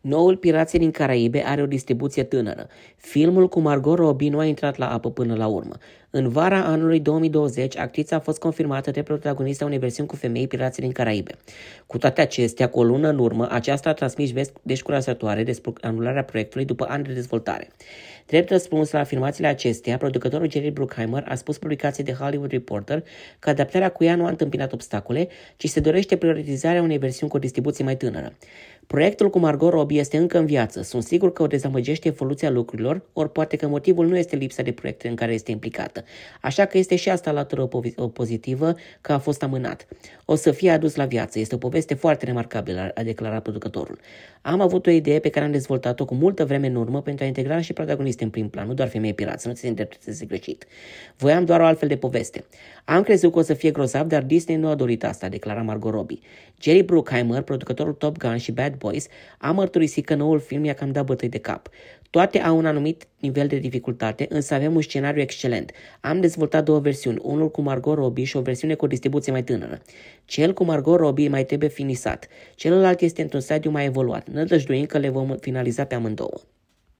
Noul Pirații din Caraibe are o distribuție tânără. Filmul cu Margot Robbie nu a intrat la apă până la urmă. În vara anului 2020, actrița a fost confirmată de protagonista unei versiuni cu femei Pirații din Caraibe. Cu toate acestea, cu o lună în urmă, aceasta a transmis vești descurajatoare despre anularea proiectului după ani de dezvoltare. Drept răspuns la afirmațiile acestea, producătorul Jerry Bruckheimer a spus publicației de Hollywood Reporter că adaptarea cu ea nu a întâmpinat obstacole, ci se dorește prioritizarea unei versiuni cu o distribuție mai tânără. Proiectul cu Margot Robbie este încă în viață. Sunt sigur că o dezamăgește evoluția lucrurilor, ori poate că motivul nu este lipsa de proiecte în care este implicată. Așa că este și asta latură pozitivă că a fost amânat. O să fie adus la viață. Este o poveste foarte remarcabilă, a declarat producătorul. Am avut o idee pe care am dezvoltat-o cu multă vreme în urmă pentru a integra și protagoniste în prim plan, nu doar femei pirați, nu ți se interpreteze greșit. Voiam doar o altfel de poveste. Am crezut că o să fie grozav, dar Disney nu a dorit asta, a declarat Margot Robbie. Jerry Bruckheimer, producătorul Top Gun și Bad Boys, a mărturisit că noul film i-a cam dat bătăi de cap. Toate au un anumit nivel de dificultate, însă avem un scenariu excelent. Am dezvoltat două versiuni, unul cu Margot Robbie și o versiune cu o distribuție mai tânără. Cel cu Margot Robbie mai trebuie finisat. Celălalt este într-un stadiu mai evoluat. Nădăjduim că le vom finaliza pe amândouă.